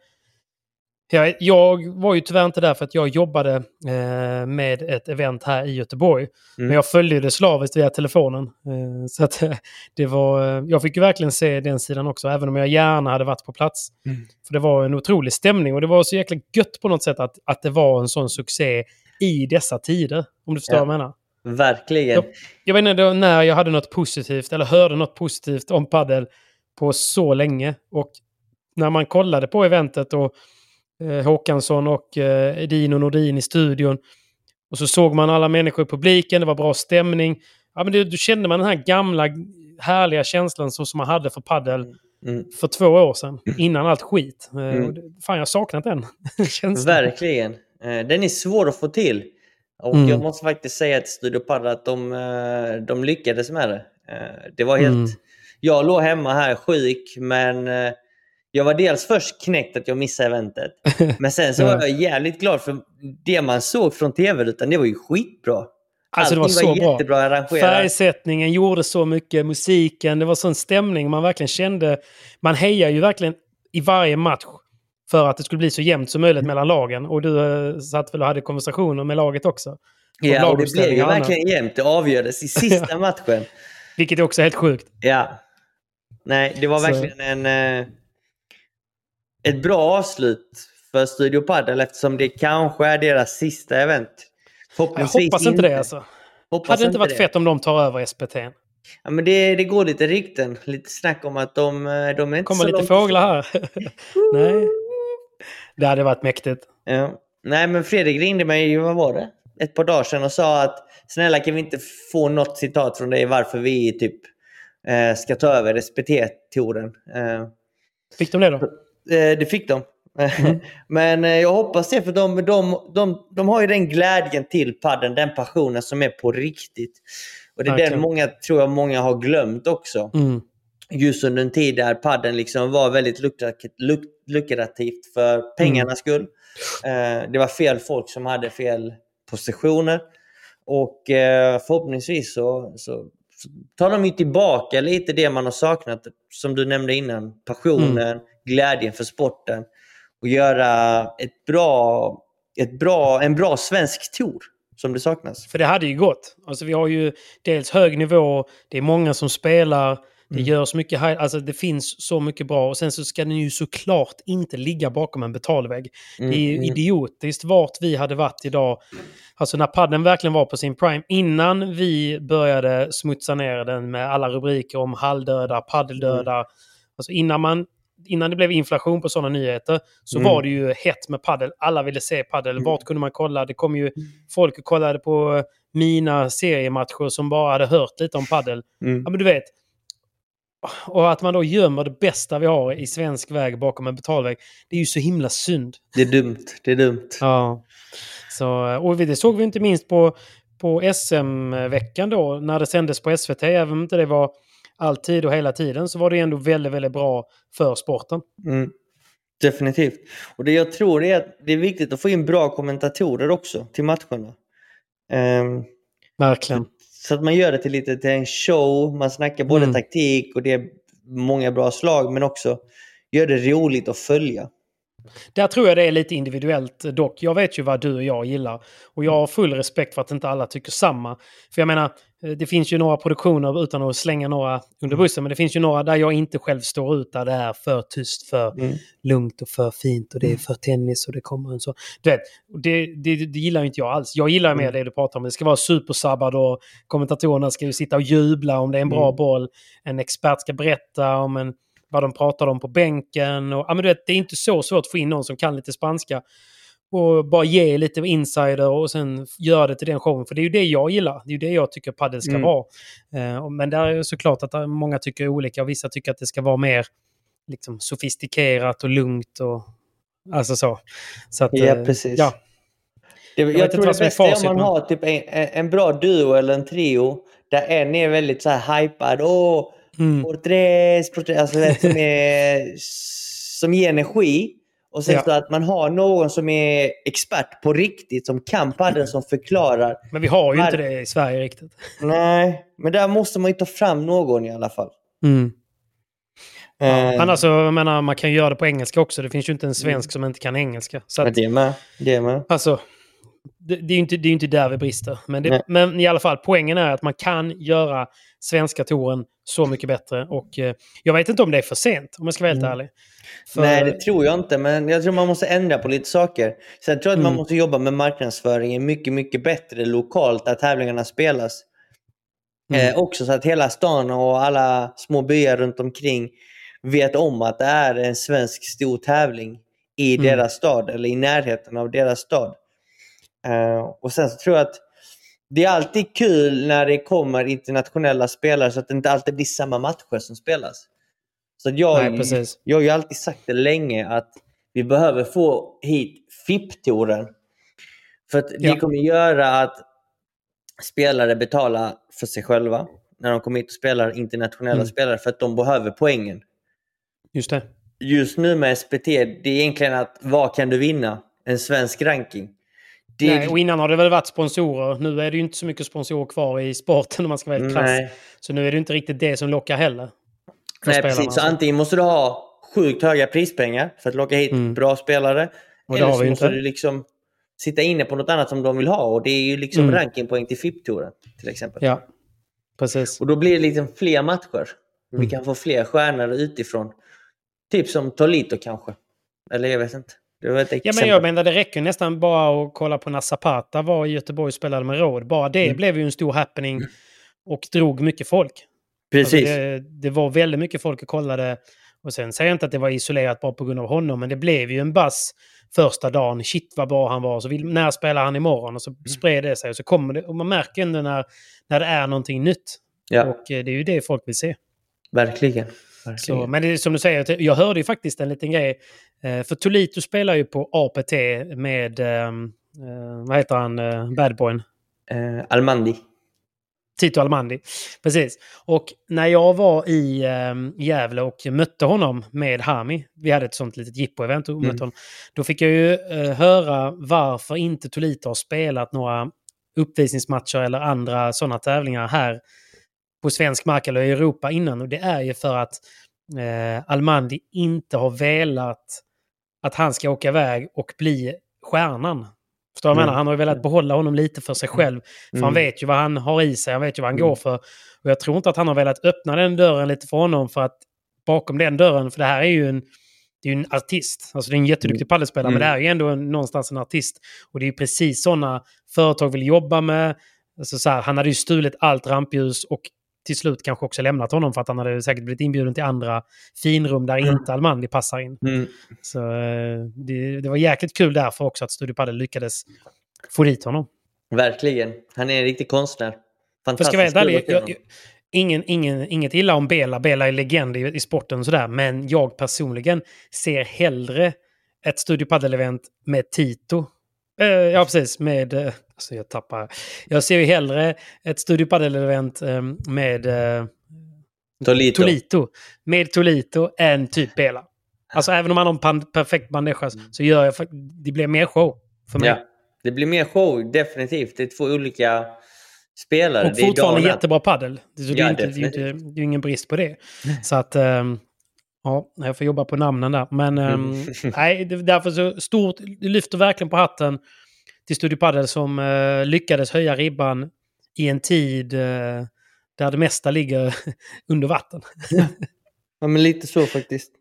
jag, jag var ju tyvärr inte där för att jag jobbade eh, med ett event här i Göteborg. Mm. Men jag följde det slaviskt via telefonen. Eh, så att det var, jag fick ju verkligen se den sidan också. Även om jag gärna hade varit på plats. Mm. För det var en otrolig stämning. Och det var så jäkla gött på något sätt att, att det var en sån succé i dessa tider. Om du förstår ja. vad jag menar. Verkligen. Jag, jag vet inte då, när jag hade något positivt eller hörde något positivt om padel på så länge. Och när man kollade på eventet och eh, Håkansson och eh, Edin och Nordin i studion och så såg man alla människor i publiken, det var bra stämning. Ja, men det, då kände man den här gamla härliga känslan som, som man hade för padel mm. för två år sedan innan allt skit. Eh, mm. Fan, jag har saknat den känslan. Verkligen. Eh, den är svår att få till. Och mm. jag måste faktiskt säga att Studio Padel att de, de lyckades med det. Det var helt... Mm. Jag låg hemma här sjuk, men jag var dels först knäckt att jag missade eventet. Men sen så var jag jävligt glad för det man såg från tv, utan det var ju skitbra. Alltså, det var, så var bra. Jättebra arrangerat. Färgsättningen gjorde så mycket, musiken, det var sån stämning. Man verkligen kände, man hejar ju verkligen i varje match. För att det skulle bli så jämnt som möjligt mellan lagen. Och du eh, satt väl och hade konversationer med laget också. Ja, och det blev ju verkligen jämnt. Det avgjordes i sista matchen. Vilket är också helt sjukt. Ja. Nej, det var så. verkligen en, eh, ett bra avslut för Studio Padel. Eftersom det kanske är deras sista event. Förhoppningsvis Jag hoppas inte det alltså. Hoppas hade det inte varit det. Fett om de tar över S P T. Ja, men det, det går lite rykten. Lite snack om att de, de är inte kommer så lite långt. Fåglar här. Nej. Det hade varit mäktigt. Ja. Nej, men Fredrik ringde mig, vad var det? Ett par dagar sedan och sa att snälla, kan vi inte få något citat från dig varför vi typ eh, ska ta över S P T-touren. Eh. Fick de det då? Eh, det fick de. Mm. Men eh, jag hoppas det, för de, de, de, de har ju den glädjen till padden, den passionen som är på riktigt. Och det är okay. Den många, tror jag många har glömt också. Mm. Just under en tid där padden liksom var väldigt lukrativt, lukrativt för pengarnas skull. Mm. Eh, det var fel folk som hade fel positioner. Och eh, förhoppningsvis så, så, så tar de ju tillbaka lite det man har saknat. Som du nämnde innan. Passionen, mm. glädjen för sporten. Och göra ett bra, ett bra, en bra svensk tour. Som det saknas. För det hade ju gått. Alltså vi har ju dels hög nivå. Det är många som spelar. Det görs mycket high, alltså det finns så mycket bra, och sen så ska den ju såklart inte ligga bakom en betalvägg. Mm, det är ju idiotiskt vart vi hade varit idag. Alltså när padden verkligen var på sin prime, innan vi började smutsa ner den med alla rubriker om halldöda, paddeldöda. Mm. Alltså innan man innan det blev inflation på sådana nyheter så mm. var det ju hett med paddel. Alla ville se paddel. Mm. Vart kunde man kolla? Det kom ju folk och kollade på mina seriematcher som bara hade hört lite om paddel. Mm. Ja, men du vet. Och att man då gömmer det bästa vi har i svensk väg bakom en betalväg, det är ju så himla synd. Det är dumt, det är dumt. Ja. Så, och det såg vi inte minst på, på S M-veckan då, när det sändes på S V T, även om inte det var alltid och hela tiden, så var det ändå väldigt, väldigt bra för sporten. Mm. Definitivt. Och det jag tror är att det är viktigt att få in bra kommentatorer också till matcherna. Um... Verkligen. Så att man gör det till lite till en show. Man snackar både mm. taktik och det är många bra slag. Men också gör det roligt att följa. Där tror jag det är lite individuellt dock. Jag vet ju vad du och jag gillar. Och jag har full respekt för att inte alla tycker samma. För jag menar, det finns ju några produktioner utan att slänga några under bussen. Men det finns ju några där jag inte själv står ut. Där det är för tyst, för mm. lugnt och för fint. Och det är för tennis och det kommer en så. Du vet, det, det, det gillar ju inte jag alls. Jag gillar mer mm. det du pratar om. Det ska vara supersabbad och kommentatorerna ska ju sitta och jubla om det är en bra mm. boll. En expert ska berätta om en... vad de pratar om på bänken. Och, ja, men du vet, det är inte så svårt att få in någon som kan lite spanska och bara ge lite insider och sen göra det till den showen. För det är ju det jag gillar. Det är ju det jag tycker padel ska mm. vara. Eh, men där är såklart att många tycker olika och vissa tycker att det ska vara mer liksom, sofistikerat och lugnt. Och, alltså så. Så att, ja, precis. Ja. Det, jag, jag vet tror inte vad som det bästa är facit, om man men... har typ en, en bra duo eller en trio där en är väldigt så här hypad och Mm. porträtt, porträtt, alltså det som, är, som ger energi, Och sen ja. så att man har någon som är expert på riktigt, som kan padden, som förklarar. Men vi har ju inte det i Sverige riktigt. Nej, men där måste man ju ta fram någon i alla fall. Mm. Eh. Ja, annars så, jag menar, man kan ju göra det på engelska också. Det finns ju inte en svensk mm. som inte kan engelska. Så att, men det är med. Det är med. Alltså, det, det är ju inte, det är inte där vi brister. Men, det, men i alla fall, poängen är att man kan göra svenska touren så mycket bättre. Och eh, jag vet inte om det är för sent, om jag ska vara helt mm. ärlig. För... Nej, det tror jag inte. Men jag tror man måste ändra på lite saker. Sen tror jag mm. att man måste jobba med marknadsföringen mycket, mycket bättre lokalt, där tävlingarna spelas. Mm. Eh, också så att hela stan och alla små byar runt omkring vet om att det är en svensk stor tävling i mm. deras stad, eller i närheten av deras stad. Uh, och sen så tror jag att det är alltid kul när det kommer internationella spelare, så att det inte alltid blir samma matcher som spelas. Så att jag, Nej, precis. jag har ju alltid sagt det länge, att vi behöver få hit F I P-touren, för att ja. det kommer göra att spelare betalar för sig själva när de kommer hit och spelar internationella mm. spelare, för att de behöver poängen. Just det. Just nu med S P T, det är egentligen att vad kan du vinna? En svensk ranking. Det... Nej, och innan har det väl varit sponsorer. Nu är det ju inte så mycket sponsorer kvar i sporten, om man ska vara helt krass. Så nu är det inte riktigt det som lockar heller. Nej, precis. Så antingen måste du ha sjukt höga prispengar för att locka hit mm. bra spelare. Och eller så måste inte. du liksom sitta inne på något annat som de vill ha. Och det är ju liksom mm. rankingpoäng till F I P-touren till exempel. Ja, precis. Och då blir det liksom fler matcher. Vi mm. kan få fler stjärnor utifrån. Typ som Tolito kanske. Eller jag vet inte. Ja, men jag menar, det räcker nästan bara att kolla på när Zapata var i Göteborg och spelade med råd. Bara det mm. blev ju en stor happening och drog mycket folk. Precis. Alltså det, det var väldigt mycket folk och kollade. Och sen säger jag inte att det var isolerat bara på grund av honom, men det blev ju en bass första dagen. Shit vad bra han var. Så vill, när spelar han imorgon? Och så mm. spred det sig. Och så kommer det, och man märker ändå när, när det är någonting nytt. Ja. Och det är ju det folk vill se. Verkligen. Så, men det är som du säger, jag hörde ju faktiskt en liten grej, för Tolito spelar ju på A P T med vad heter han, badboyn eh, Almandi, Tito Almandi, precis. Och när jag var i Gävle och mötte honom med Hami, vi hade ett sånt litet jippo-event och mötte mm. honom, då fick jag ju höra varför inte Tolito har spelat några uppvisningsmatcher eller andra sådana tävlingar här på svensk mark eller i Europa innan. Och det är ju för att eh, Almandi inte har velat att han ska åka iväg och bli stjärnan. Förstår jag mm. menar? Han har ju velat behålla honom lite för sig själv. För mm. han vet ju vad han har i sig. Han vet ju vad han mm. går för. Och jag tror inte att han har velat öppna den dörren lite för honom, för att bakom den dörren, för det här är ju en, det är ju en artist. Alltså det är en jätteduktig paddelspelare, mm. men det är ju ändå en, någonstans en artist. Och det är ju precis sådana företag vill jobba med. Alltså så här, han hade ju stulit allt rampljus och till slut kanske också lämnat honom, för att han hade säkert blivit inbjuden till andra finrum där mm. inte Almandi passar in. Mm. Så det, det var jäkligt kul därför också att Studio Padel lyckades få dit honom. Verkligen. Han är en riktig konstnär. Fantastisk. Jag, jag, jag, ingen, ingen, inget illa om Bela. Bela är legend i, i sporten och sådär. Men jag personligen ser hellre ett Studio Padel-event med Tito. Eh, ja, precis. Med... Eh, Alltså jag tappar. Jag ser ju hellre ett Studio Padel-event med eh, Tolito. Tolito. Med Tolito än typ Bela. Alltså även om han har en perfekt bandeja, så gör jag, det blir mer show för mig. Ja, det blir mer show, definitivt. Det är två olika spelare. Och fortfarande det är jättebra padel. Så det, ja, är inte, det, är inte, det är ingen brist på det. Så att... Eh, Ja, jag får jobba på namnen där. Men mm. eh, nej, därför så stort, lyfter verkligen på hatten till Studio Padel som eh, lyckades höja ribban i en tid eh, där det mesta ligger under vatten. Ja, men lite så faktiskt.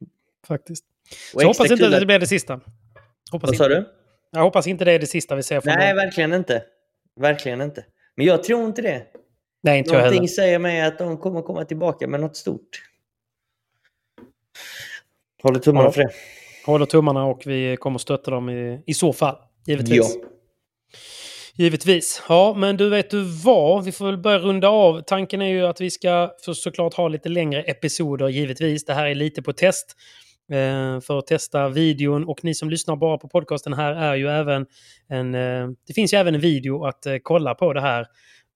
Faktiskt. Och så hoppas inte att det blir det sista. Hoppas Vad sa inte. du? Jag hoppas inte det är det sista vi ser från Nej, dem. verkligen inte. Verkligen inte. Men jag tror inte det. Nej, inte Någonting jag heller. säger mig att de kommer komma tillbaka med något stort. Håller tummarna för det. Håller tummarna, och vi kommer stötta dem i, i så fall. Givetvis. Ja. Givetvis. Ja, men du, vet du vad? Vi får väl börja runda av. Tanken är ju att vi ska för såklart ha lite längre episoder, givetvis. Det här är lite på test eh, för att testa videon. Och ni som lyssnar bara på podcasten här är ju även en... Eh, det finns ju även en video att eh, kolla på det här.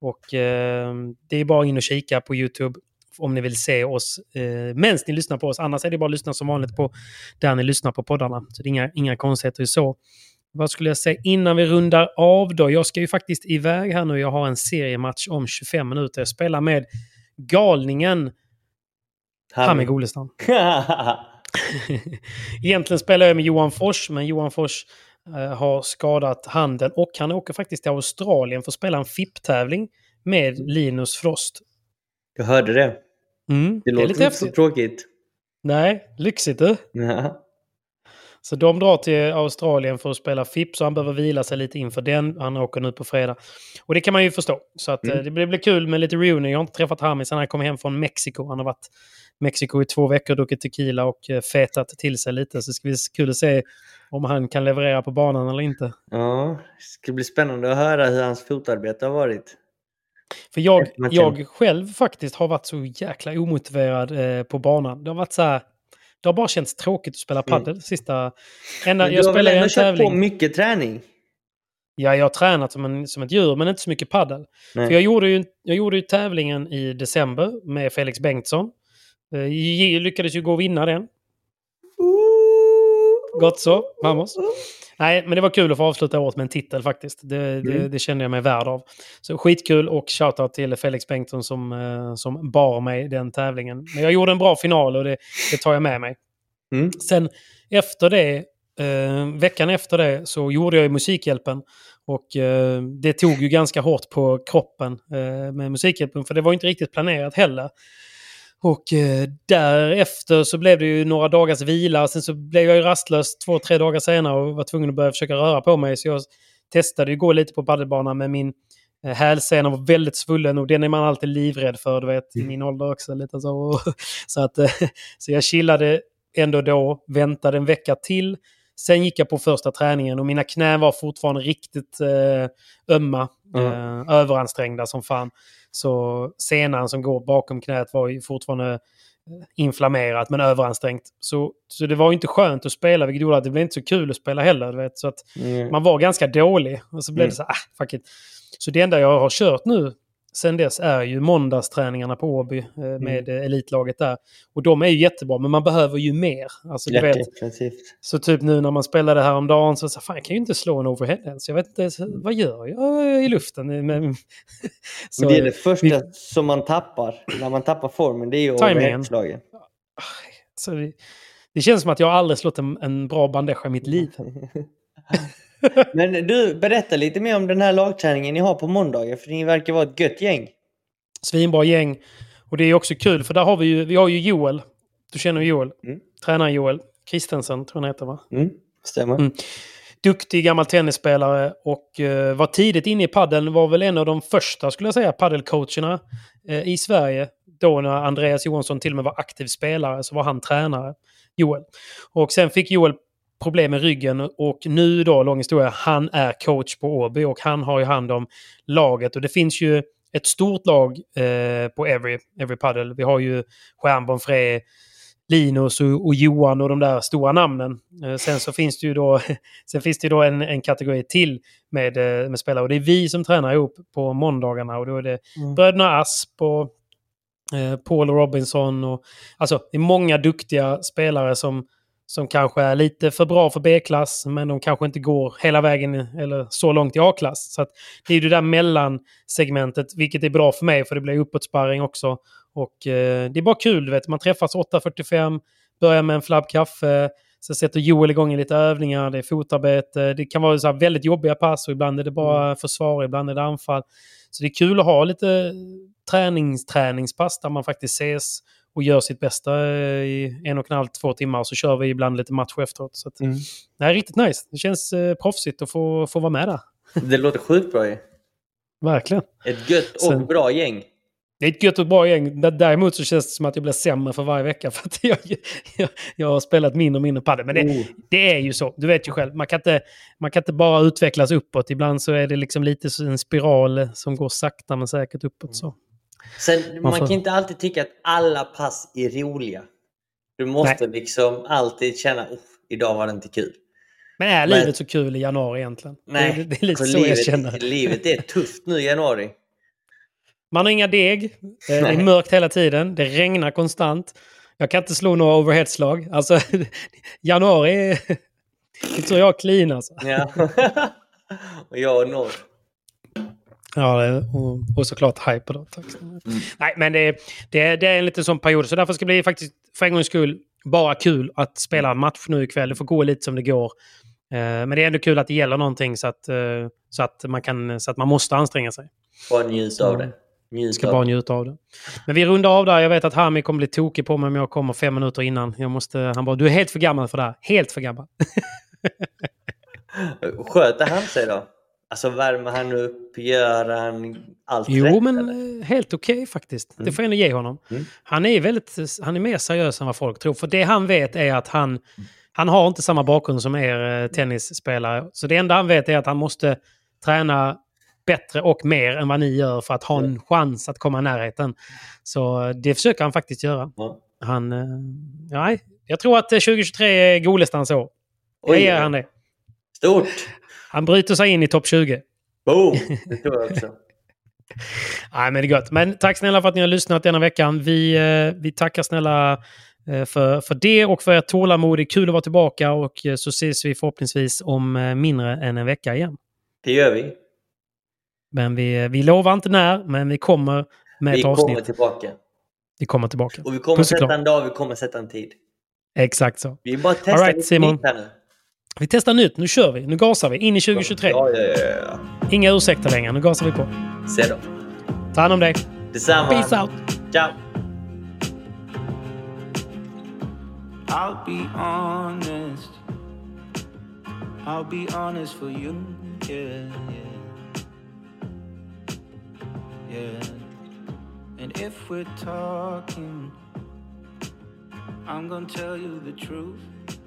Och eh, det är bara in och kika på YouTube. om ni vill se oss eh, medan ni lyssnar på oss. Annars är det bara att lyssna som vanligt på där ni lyssnar på poddarna. Så det är inga, inga konstigheter så. Vad skulle jag säga innan vi rundar av då? Jag ska ju faktiskt iväg här nu. Jag har en seriematch om tjugofem minuter. Jag spelar med galningen Hamid. Egentligen spelar jag med Johan Fors, men Johan Fors eh, har skadat handen och han åker faktiskt till Australien för att spela en F I P-tävling med Linus Frost. Jag hörde det. Mm, det låter det lite inte så tråkigt. Nej, lyxigt du. Ja. Så de drar till Australien för att spela F I P, så han behöver vila sig lite inför den. Han åker nu på fredag. Och det kan man ju förstå. Så att, mm. det blir, blir kul med lite reunion. Jag har inte träffat Hamid sedan han kom hem från Mexiko. Han har varit i Mexiko i två veckor, druckit tequila och fetat till sig lite. Så det ska bli kul att se om han kan leverera på banan eller inte. Ja, det ska bli spännande att höra hur hans fotarbete har varit. För jag, jag själv faktiskt har varit så jäkla omotiverad eh, på banan. Det har varit så här... Det har bara känts tråkigt att spela paddel sista... Ända, jag spelar en tävling. På mycket träning. Ja, jag har tränat som, en, som ett djur, men inte så mycket paddel. För jag gjorde, ju, jag gjorde ju tävlingen i december med Felix Bengtsson. Jag lyckades ju gå och vinna den. Gott så, vamos. Nej, men det var kul att få avsluta året med en titel faktiskt. Det, mm. det, det kände jag mig värd av. Så skitkul, och shoutout till Felix Bengtsson som, som bar mig den tävlingen. Men jag gjorde en bra final och det, det tar jag med mig. Mm. Sen efter det, eh, veckan efter det så gjorde jag ju Musikhjälpen. Och eh, det tog ju ganska hårt på kroppen eh, med Musikhjälpen. För det var inte riktigt planerat heller. Och eh, därefter så blev det ju några dagars vila. Sen så blev jag ju rastlös två, tre dagar senare och var tvungen att börja försöka röra på mig. Så jag testade ju gå lite på paddelbanan, men min eh, hälsena var väldigt svullen. Och den är man alltid livrädd för, du vet, i min ålder också. Lite så. Och, så, att, eh, så jag chillade ändå då, väntade en vecka till. Sen gick jag på första träningen och mina knän var fortfarande riktigt eh, ömma. Mm. Eh, överansträngda som fan. Så senan som går bakom knät var ju fortfarande inflammerat men överansträngt. Så, så det var ju inte skönt att spela, vilket gjorde att det blev inte så kul att spela heller. Du vet? Så att mm. man var ganska dålig. Och så blev mm. det så här, ah, fuck it. Så det enda jag har kört nu sen dess är ju måndagsträningarna på Åby eh, med mm. elitlaget där. Och de är ju jättebra, men man behöver ju mer. Alltså, du vet, så typ nu när man spelade häromdagen så sa fan, jag kan ju inte slå en overhead ens. Jag vet inte, vad gör jag i luften? Men, så, men det är det första vi, som man tappar när man tappar formen, det är ju overheadslagen. Så det, det känns som att jag aldrig slått en, en bra bandage i mitt liv. Men du, berätta lite mer om den här lagträningen ni har på måndagar, för ni verkar vara ett gött gäng. Svinbra gäng, och det är också kul för där har vi ju, vi har ju Joel, du känner ju Joel, mm. tränaren Joel Kristensen tror han heter, va? Mm, stämmer. Mm. Duktig gammal tennisspelare och uh, var tidigt inne i paddeln, var väl en av de första skulle jag säga paddelcoacherna uh, i Sverige. Då när Andreas Johansson till och med var aktiv spelare så var han tränare, Joel. Och sen fick Joel problem med ryggen och nu då, lång historia, han är coach på Åby och han har ju hand om laget, och det finns ju ett stort lag eh, på every, every paddle. Vi har ju Stjärnborn, Frey, Linus och, och Johan och de där stora namnen. Eh, sen så finns det ju då sen finns det ju då en, en kategori till med, med spelare, och det är vi som tränar ihop på måndagarna, och då är det mm. bröderna Asp och eh, Paul Robinson och alltså det är många duktiga spelare som som kanske är lite för bra för B-klass, men de kanske inte går hela vägen eller så långt i A-klass. Så att det är det där mellansegmentet, vilket är bra för mig för det blir uppåtsparring också. Och eh, det är bara kul, du vet. Man träffas åtta fyrtiofem, börjar med en flabb kaffe, så sätter Joel igång i lite övningar, det är fotarbete. Det kan vara så här väldigt jobbiga pass och ibland är det bara försvar, ibland är det anfall. Så det är kul att ha lite träningsträningspass där man faktiskt ses och gör sitt bästa i en och en halv, två timmar. Så kör vi ibland lite match efteråt. Så att, mm. det är riktigt nice. Det känns eh, proffsigt att få, få vara med där. Det låter sjukt bra ju. Verkligen. Ett gött och Sen, bra gäng. Det är ett gött och bra gäng. Däremot så känns det som att jag blir sämre för varje vecka. För att jag, jag, jag har spelat mindre och mindre padel. Men det, oh. det är ju så. Du vet ju själv. Man kan, inte, man kan inte bara utvecklas uppåt. Ibland så är det liksom lite en spiral som går sakta men säkert uppåt så. Sen, man kan inte alltid tycka att alla pass är roliga. Du måste Nej. liksom alltid känna idag var det inte kul. Men är livet Men... så kul i januari egentligen? Nej, det är, det är lite så livet, jag känner. Livet är tufft nu i januari. Man har inga deg. Det är Nej. mörkt hela tiden. Det regnar konstant. Jag kan inte slå några overheadslag. Alltså, januari det tror jag clean alltså. Ja, och jag norr. Ja, och, och såklart Hyper då. Tack. Mm. Nej, men det, det, det är en liten sån period. Så därför ska det bli faktiskt för en gångs skull bara kul att spela match nu ikväll. Det får gå lite som det går. Eh, men det är ändå kul att det gäller någonting så att, eh, så att man kan, så att man måste anstränga sig. Bara njuta av det. Njuta ska av. bara njuta av det. Men vi rundar av där. Jag vet att Hamid kommer bli tokig på mig om jag kommer fem minuter innan. Jag måste, han bara, du är helt för gammal för det här. Helt för gammal. Sköter han sig då? Alltså värmer han upp, gör han allt jo, rätt? Jo, men eller? Helt okej okay, faktiskt. Mm. Det får jag ändå ge honom. Mm. Han är väldigt, han är mer seriös än vad folk tror. För det han vet är att han, mm. han har inte samma bakgrund som er eh, tennisspelare. Så det enda han vet är att han måste träna bättre och mer än vad ni gör för att ha en mm. chans att komma i närheten. Så det försöker han faktiskt göra. Mm. Han, eh, nej, jag tror att tjugohundratjugotre är golestans år. Jag ger han det. Stort! Han bryter sig in i topp tjugo. Boom! Det tror jag också. Nej, men det är gott. Men tack snälla för att ni har lyssnat denna veckan. Vi, eh, vi tackar snälla eh, för, för det och för ert tålamod. Det är kul att vara tillbaka och eh, så ses vi förhoppningsvis om eh, mindre än en vecka igen. Det gör vi. Men vi, vi lovar inte när, men vi kommer med vi ett avsnitt. Vi kommer tillbaka. Vi kommer tillbaka. Och vi kommer Puss sätta klar. en dag, vi kommer sätta en tid. Exakt så. Vi bara testar right, Simon. Här nu. Vi testar nytt, nu kör vi, nu gasar vi in i tjugohundratjugotre. Ja, ja, ja, ja. Inga ursäkter längre, nu gasar vi på. Se då. Ta hand om dig. Detsamma. Peace out. Ciao. I'll be honest. I'll be honest for you. Yeah, yeah. Yeah. And if we're talking, I'm gonna tell you the truth.